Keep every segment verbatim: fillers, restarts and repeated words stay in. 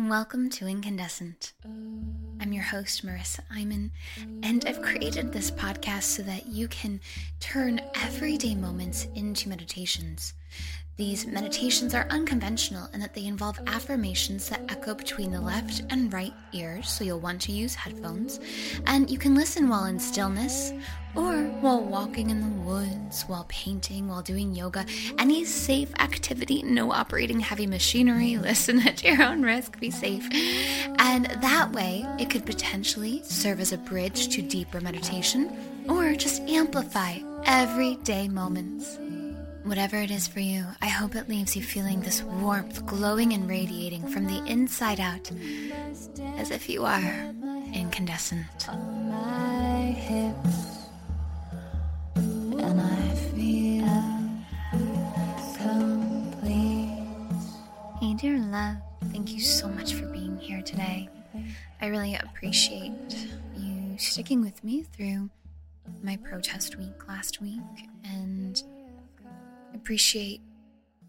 Welcome to Incandescent. I'm your host, Marissa Iman, and I've created this podcast so that you can turn everyday moments into meditations. These meditations are unconventional in that they involve affirmations that echo between the left and right ears, so you'll want to use headphones, and you can listen while in stillness or while walking in the woods, while painting, while doing yoga, any safe activity, no operating heavy machinery, listen at your own risk, be safe. And that way, it could potentially serve as a bridge to deeper meditation or just amplify everyday moments. Whatever it is for you, I hope it leaves you feeling this warmth glowing and radiating from the inside out, as if you are incandescent. On my hips. And I feel complete. Hey, dear love, thank you so much for being here today. I really appreciate you sticking with me through my protest week last week, and appreciate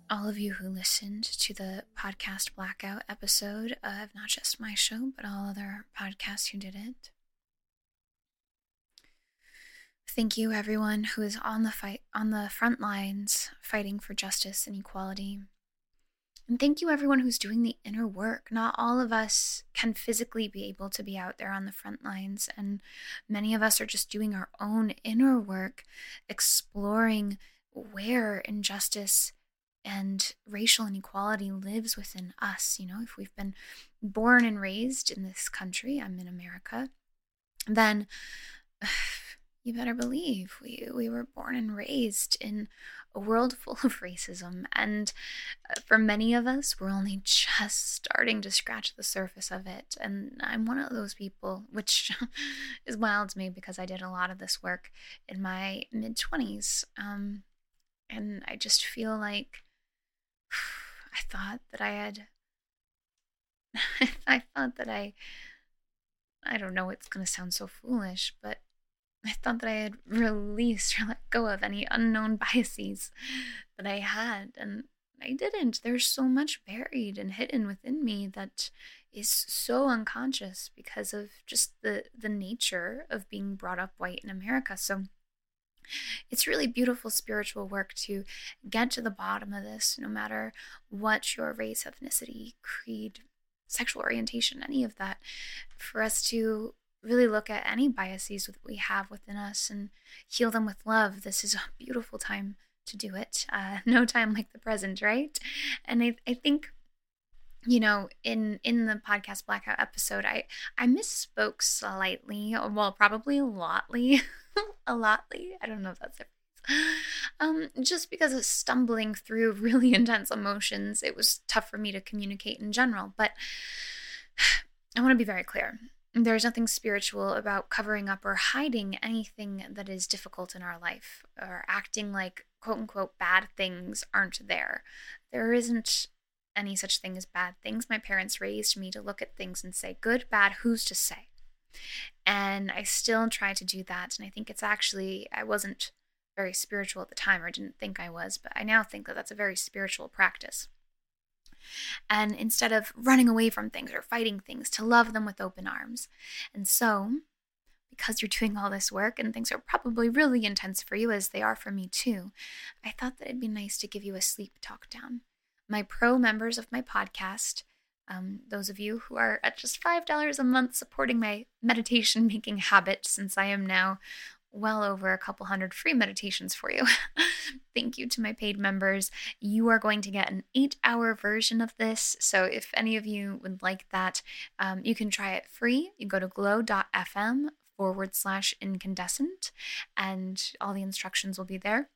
all of you who listened to the podcast blackout episode of not just my show, but all other podcasts who did it. Thank you, everyone who is on the fight on the front lines fighting for justice and equality. And thank you, everyone who's doing the inner work. Not all of us can physically be able to be out there on the front lines, and many of us are just doing our own inner work, exploring where injustice and racial inequality lives within us. You know, if we've been born and raised in this country, I'm in America, then you better believe we we were born and raised in a world full of racism, and for many of us, we're only just starting to scratch the surface of it. And I'm one of those people, which is wild to me because I did a lot of this work in my mid-twenties, um, and I just feel like I thought that I had, I thought that I, I don't know, it's going to sound so foolish, but I thought that I had released or let go of any unknown biases that I had, and I didn't. There's so much buried and hidden within me that is so unconscious because of just the, the nature of being brought up white in America. So it's really beautiful spiritual work to get to the bottom of this, no matter what your race, ethnicity, creed, sexual orientation, any of that, for us to really look at any biases that we have within us and heal them with love. This is a beautiful time to do it. Uh, no time like the present, right? And I, I think, you know, in, in the podcast blackout episode, I, I misspoke slightly, well, probably a lotly, a lotly. I don't know if that's it. Um, just because of stumbling through really intense emotions, it was tough for me to communicate in general. But I want to be very clear. There's nothing spiritual about covering up or hiding anything that is difficult in our life or acting like, quote unquote, bad things aren't there. There isn't any such thing as bad things. My parents raised me to look at things and say, good, bad, who's to say? And I still try to do that. And I think it's actually, I wasn't very spiritual at the time, or I didn't think I was, but I now think that that's a very spiritual practice. And instead of running away from things or fighting things, to love them with open arms. And so, because you're doing all this work and things are probably really intense for you, as they are for me too, I thought that it'd be nice to give you a sleep talk down. My pro members of my podcast, um, those of you who are at just five dollars a month supporting my meditation making habit, since I am now well over a couple hundred free meditations for you. Thank you to my paid members. You are going to get an eight-hour version of this. So if any of you would like that, um, you can try it free. You go to glow.fm forward slash incandescent, and all the instructions will be there.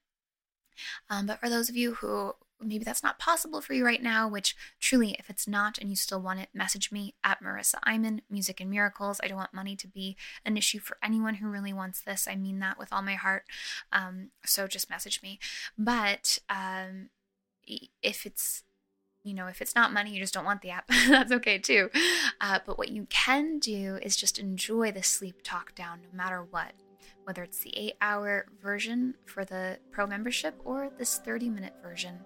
Um, but for those of you who maybe that's not possible for you right now, which truly, if it's not and you still want it, message me at Marissa Iman, Music and Miracles. I don't want money to be an issue for anyone who really wants this. I mean that with all my heart. Um, so just message me. But um, if it's, you know, if it's not money, you just don't want the app, that's okay too. Uh, but what you can do is just enjoy the sleep talk down no matter what, whether it's the eight hour version for the pro membership or this thirty minute version.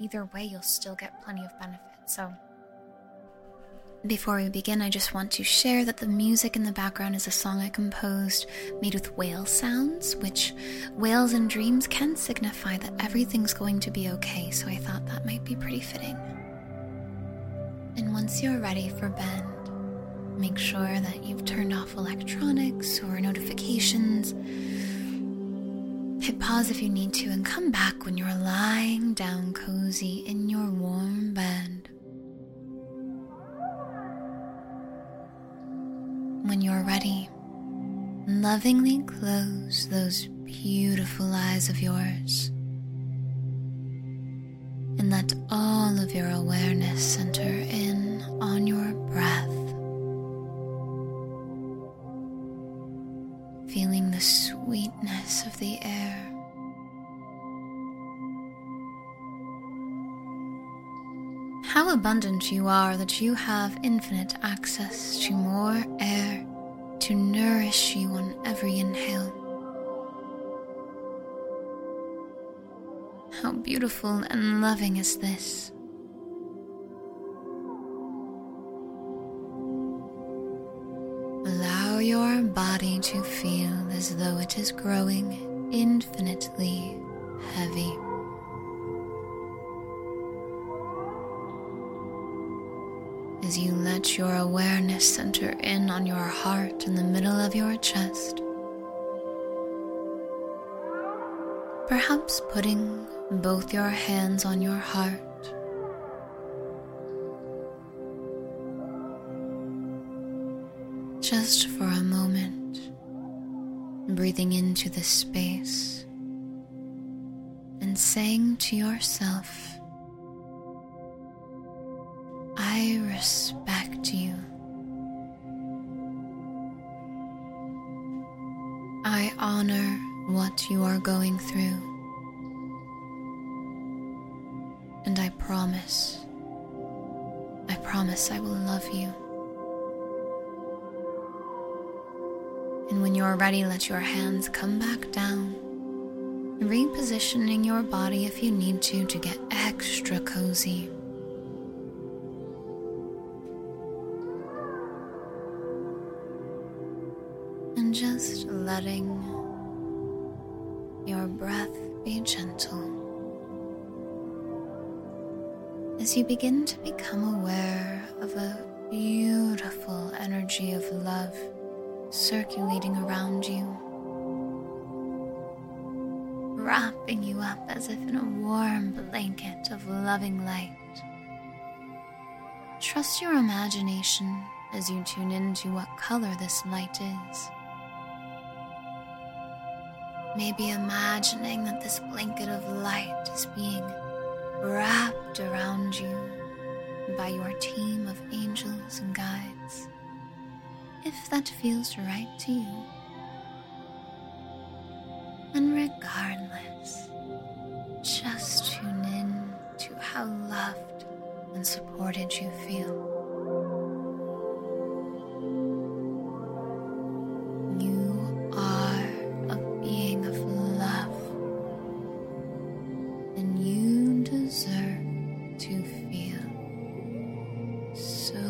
Either way, you'll still get plenty of benefit. So before we begin, I just want to share that the music in the background is a song I composed made with whale sounds, which whales and dreams can signify that everything's going to be okay. So I thought that might be pretty fitting. And once you're ready for bed, make sure that you've turned off electronics or notifications. Hit pause if you need to and come back when you're lying down cozy in your warm bed. When you're ready, lovingly close those beautiful eyes of yours and let all of your awareness center in on your breath. Feeling the sweetness of the air. How abundant you are that you have infinite access to more air to nourish you on every inhale. How beautiful and loving is this? Your body to feel as though it is growing infinitely heavy. As you let your awareness center in on your heart in the middle of your chest, perhaps putting both your hands on your heart, just for a moment, breathing into this space and saying to yourself, I respect you. I honor what you are going through. And I promise, I promise I will love you. And when you're ready, let your hands come back down, repositioning your body if you need to, to get extra cozy. And just letting your breath be gentle. As you begin to become aware of a beautiful energy of love circulating around you, wrapping you up as if in a warm blanket of loving light. Trust your imagination as you tune into what color this light is. Maybe imagining that this blanket of light is being wrapped around you by your team of angels and guides, if that feels right to you. And regardless, just tune in to how loved and supported you feel. You are a being of love, and you deserve to feel so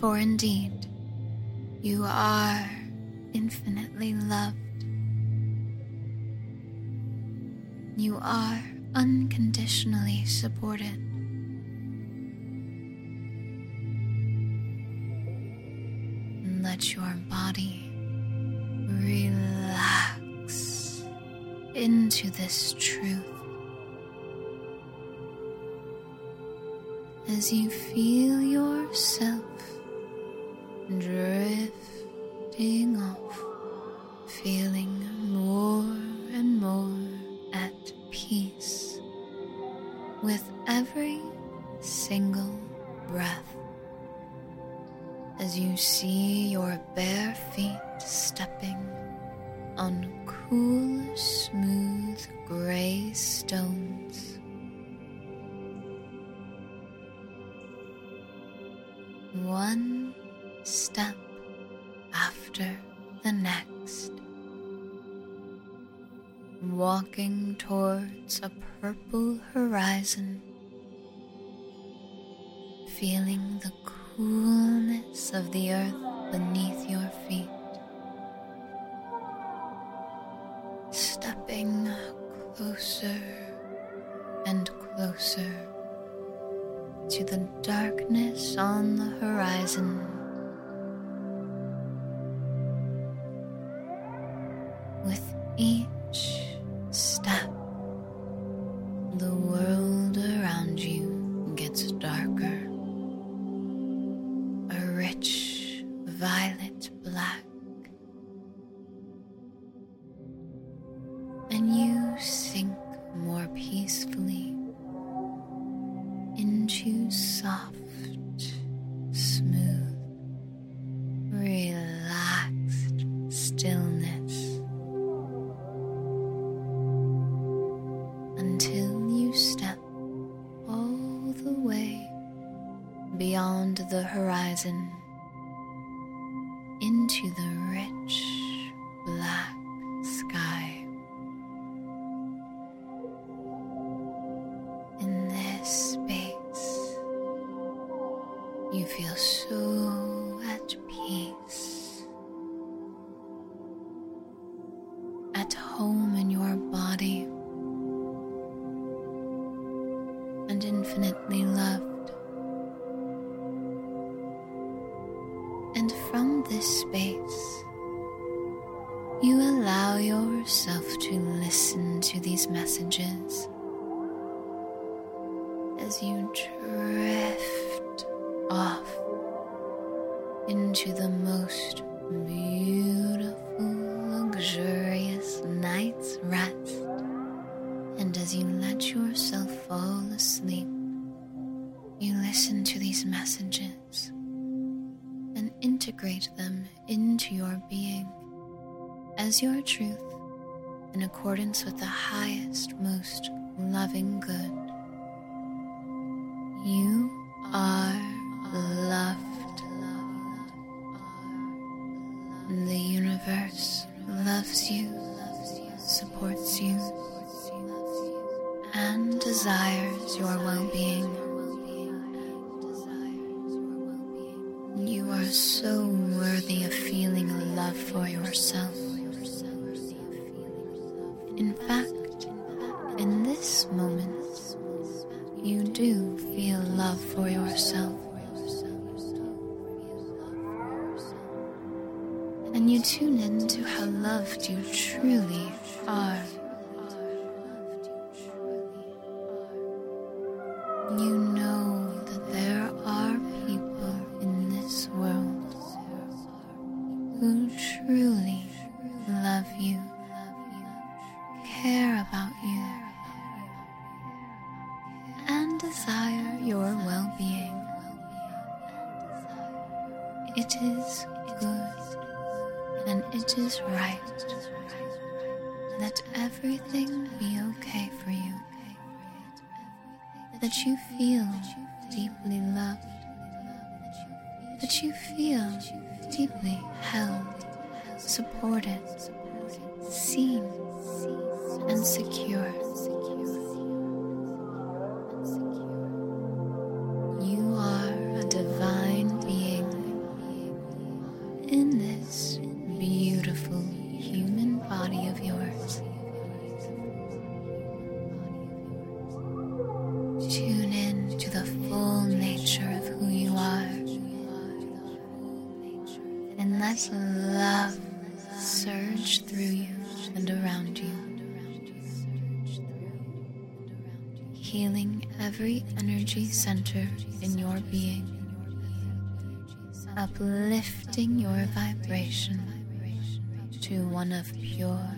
for indeed, you are infinitely loved. You are unconditionally supported. And let your body into this truth. As you feel yourself drifting off, feeling more and more at peace with every single breath, as you see your bare feet stepping on cool, smooth gray stones. One step after the next, walking towards a purple horizon, feeling the coolness of the earth beneath your feet, stepping closer and closer to the darkness on the horizon. With each step, the world around you gets darker, a rich violet black, and you sink more peacefully into soft, smooth, relaxed stillness until you step all the way beyond the horizon into the rich black sky. In this space, you feel so at peace, at home in your body, and infinitely loved. And from this space, you allow yourself to listen to these messages as you drift off into the most beautiful, luxurious night's rest, and as you let yourself fall asleep, you listen to these messages and integrate them into your being as your truth in accordance with the highest, most loving good. You are loved. The universe loves you, supports you, and desires your well-being. You are so worthy of feeling a love for yourself. In fact, in this moment, you do feel love for yourself, and you tune in to how loved you truly are. You know that there are people in this world who truly love you, care about you, and desire your well-being. It is good and it is right. Let everything be okay for you, that you feel deeply loved, that you feel deeply held, supported, seen, and secure. You are a divine being in this beautiful human body of yours. Tune in to the full nature of who you are, and let love surge through you and around you. healing every energy center in your being, uplifting your vibration to one of pure,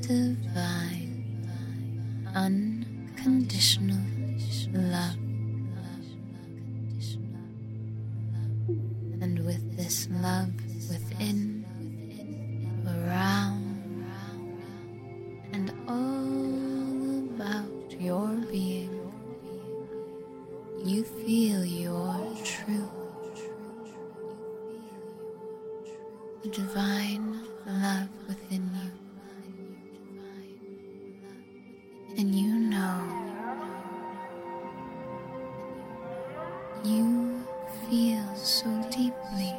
divine, unconditional love. And with this love within, around, and all about your being, you feel your true, the divine love within you. And you know, you feel so deeply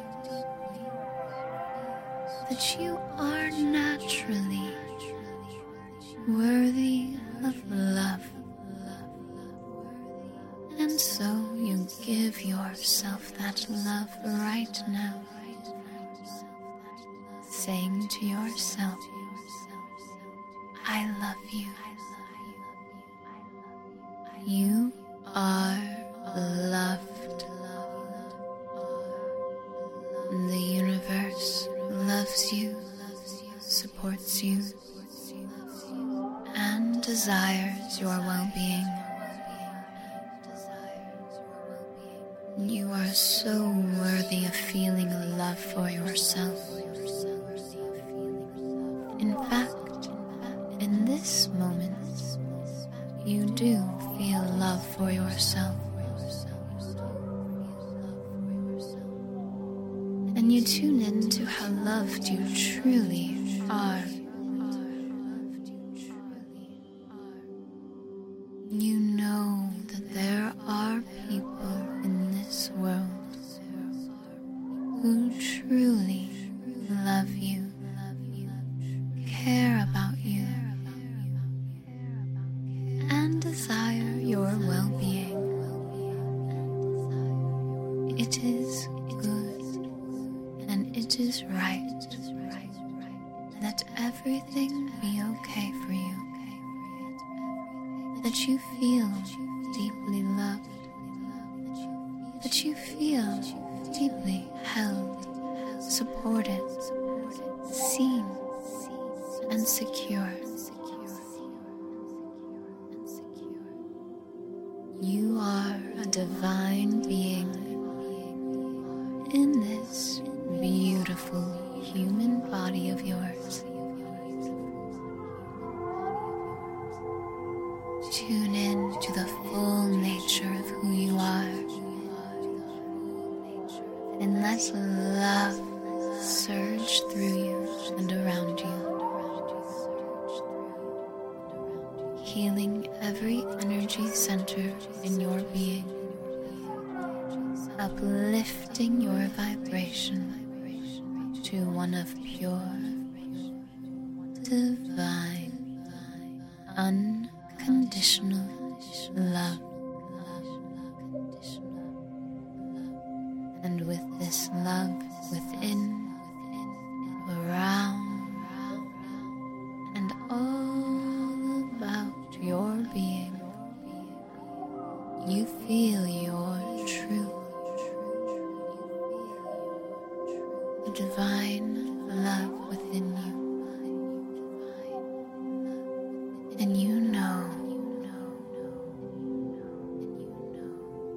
that you are naturally worthy of love, and so you give yourself that love right now, saying to yourself, I love you. You are loved. The universe loves you, supports you, and desires your well-being. You are so worthy of feeling love for yourself. In fact, in this moment, you do feel love for yourself. And you tune in to how loved you truly are. You know that there are people in this world who truly love you, care about you, and desire your well-being. It is good and it is right that everything be okay for you, that you feel deeply loved, that you feel deeply held, supported, seen, and secure. You are a divine being in this beautiful human body of yours. Tune in to the full nature of who you are, and let love surge through you and around you, healing every energy center in your being, uplifting your vibration to one of pure, divine, unconditional Unconditional love. And with this love within, around, and all about your being, you feel your true, the divine love within you. And you know,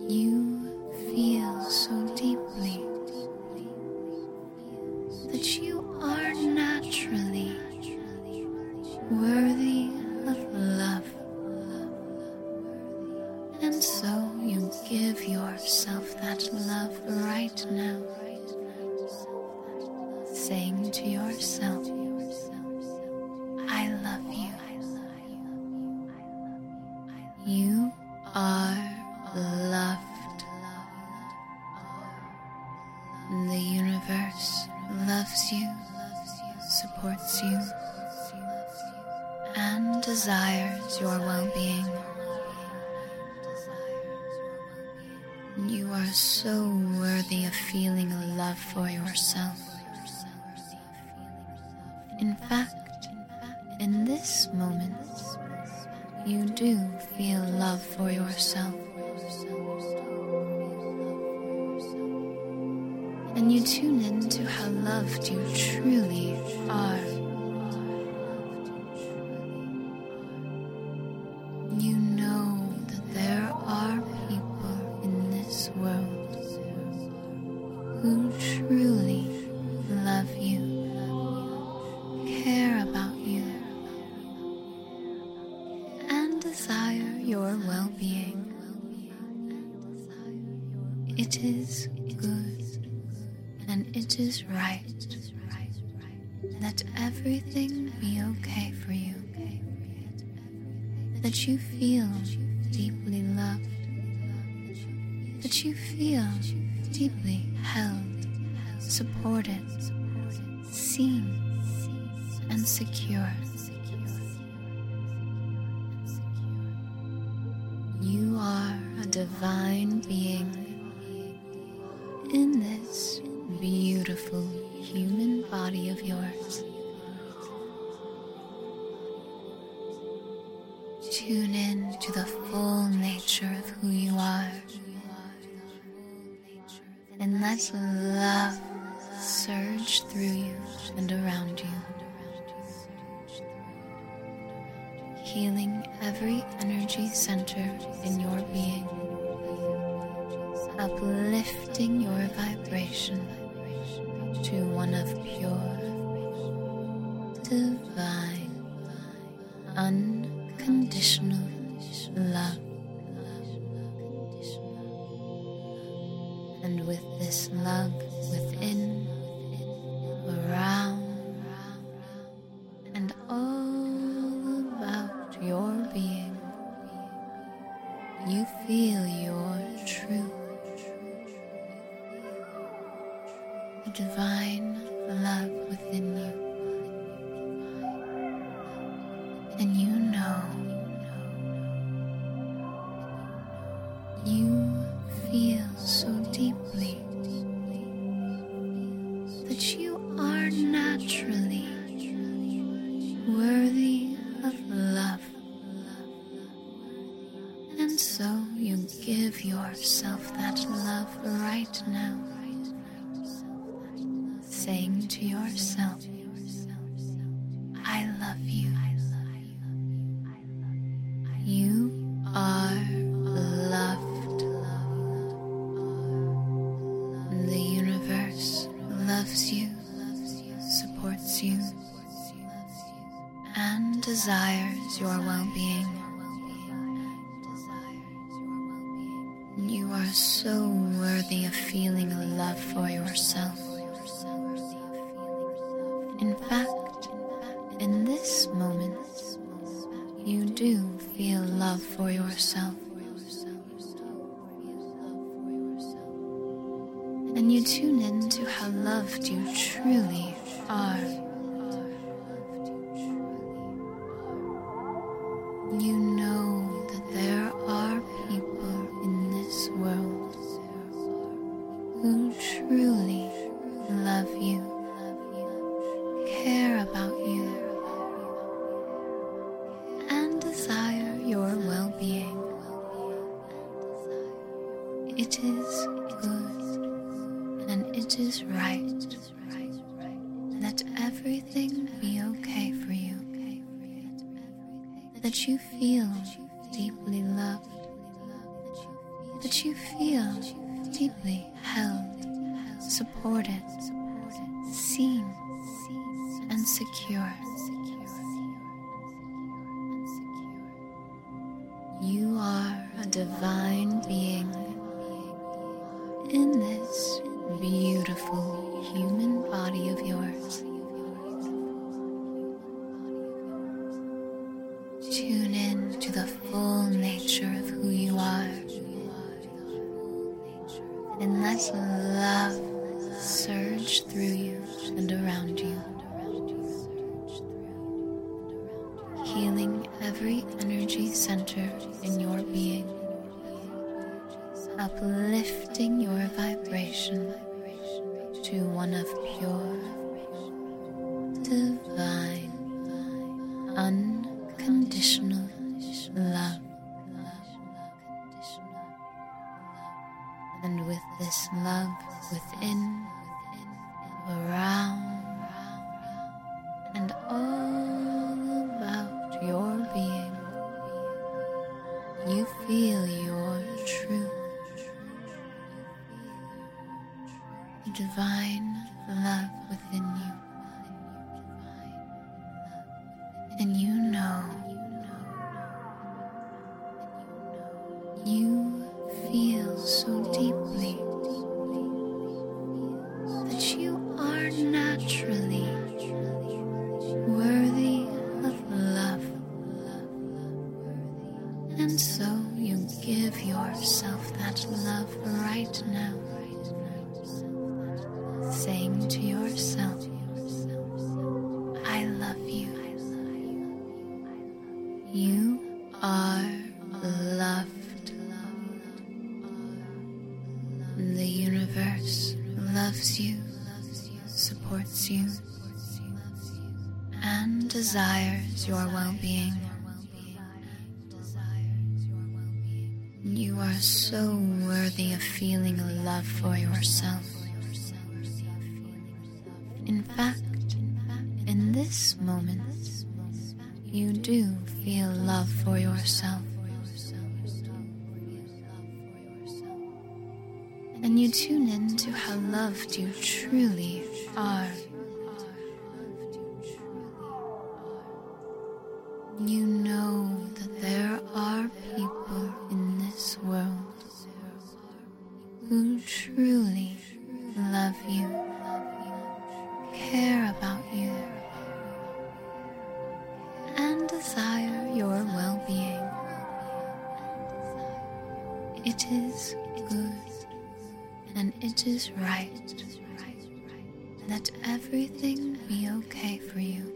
you feel so deeply that you are naturally worthy of love, and so you give yourself that love right now, saying to yourself, I love you. You are loved. The universe loves you, supports you, and desires your well-being. You are so worthy of feeling love for yourself. In fact, in this moment, you do feel love for yourself, and you tune in to how loved you truly are. You know that there are people in this world who truly love you, care about you, and desire your well-being. It is good and it is right that everything be okay for you, that you feel deeply loved, that you feel deeply held, supported, seen, and secure. You are a divine being in this beautiful human body of yours. Tune in to the full nature of who you are, and let love surge through you and around you, healing every energy center in your being, uplifting your vibration to one of pure, divine, unconditional love. And with this love within, around, and all about your being, you feel your true, divine love within you. And you know, you feel so deeply that you are naturally worthy of love, and so you give yourself that love right now, saying to yourself, I love you. You are loved. The universe loves you, supports you, and desires your well-being. You are so worthy of feeling love for yourself. In fact, in this moment, you do feel love for yourself, and you tune in to how loved you truly are. You know that there are people in this world who truly love you, care about you, and desire your well-being. It is good and it is right that everything be okay for you, that you feel deeply loved, that you feel deeply held, supported, seen, and secure. You are a divine being in this beautiful human body of yours. Tune in to the full nature of who you are, and let love surge through you and around you, healing every energy center in your being, uplifting your vibration to one of pure, divine, unconditional love, and with this love within, around, and all about your being, you feel your true, divine love within you. And you know, you feel so deeply that you are naturally worthy of love. And so you give yourself that love right now, saying to yourself, I love you. You are loved. The universe loves you, supports you, and desires your well-being. You are so worthy of feeling love for yourself. In fact, in this moment, you do feel love for yourself. And you tune in to how loved you truly are. You know that there are people in this world who truly love you, care about you, and desire your well-being. It is good and it is right that everything be okay for you,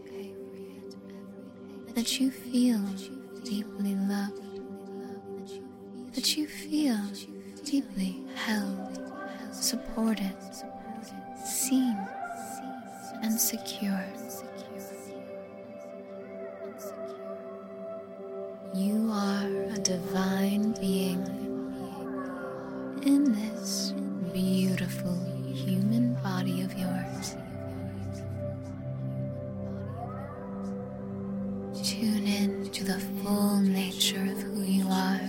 that you feel deeply loved, that you feel deeply held, supported, seen, and secure. You are a divine being in this beautiful human body of yours. Tune in to the full nature of who you are,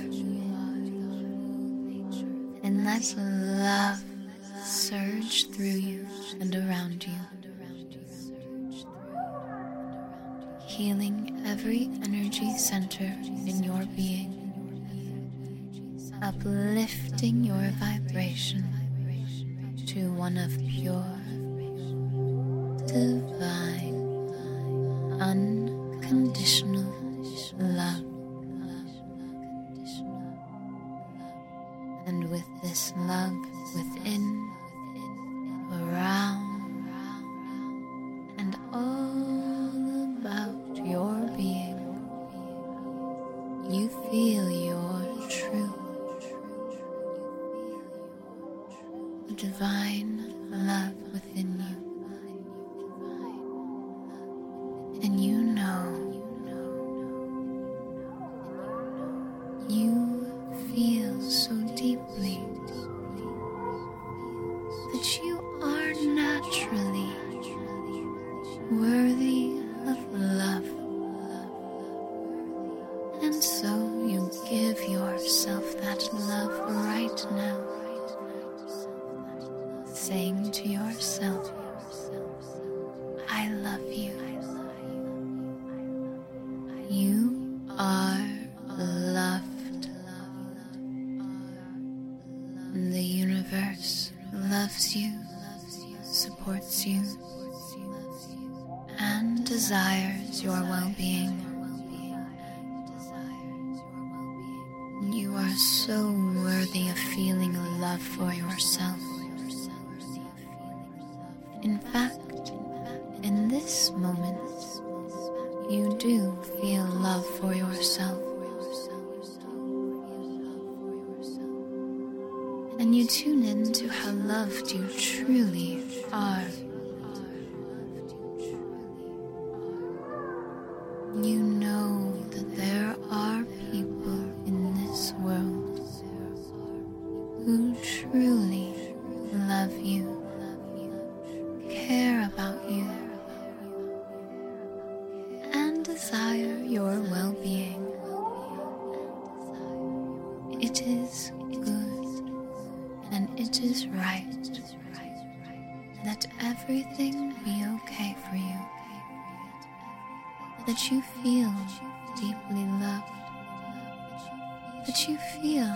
and let love surge through you and around you, healing every energy center in your being, uplifting your vibration to one of pure, divine, unconditional love. And with this love within, around, and all about your being, you feel your true, divine love within you. And you know, you feel so deeply that you are naturally worthy of love. And so you give yourself that love right now, saying to yourself, I love you. You are loved. The universe loves you, supports you, and desires your well-being. You are so worthy of feeling love for yourself. In fact, in this moment, you do feel love for yourself. And you tune in to how loved you truly are. You know that there are people it is good and it is right, and that everything be okay for you, that you feel deeply loved, that you feel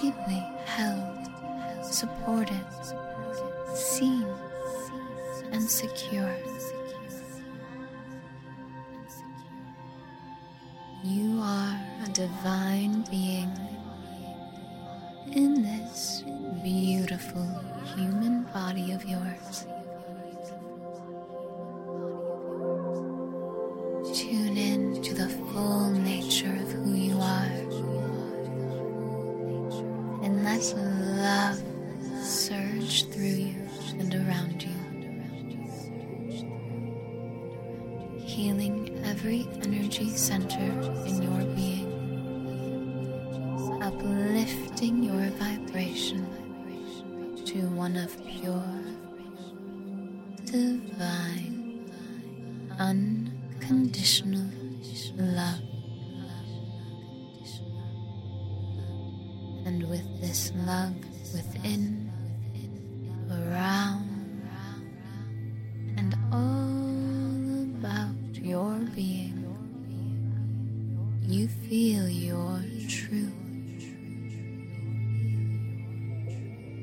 deeply held, supported, seen, and secure. You are a divine being in this beautiful human body of yours. Tune in to the full nature of who you are, and let love surge through you and around you, healing every energy center in your being, uplifting your vibration to one of pure, divine, unconditional love. And with this love within, around, and all about your being, you feel your true,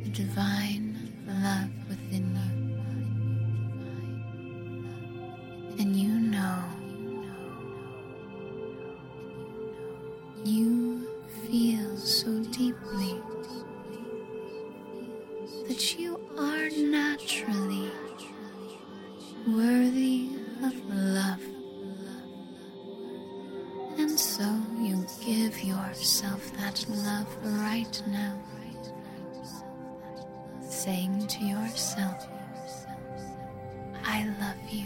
the divine love within you, and you know, you feel so deeply that you are naturally worthy of love, and so you give yourself that love right now, saying to yourself, I love you.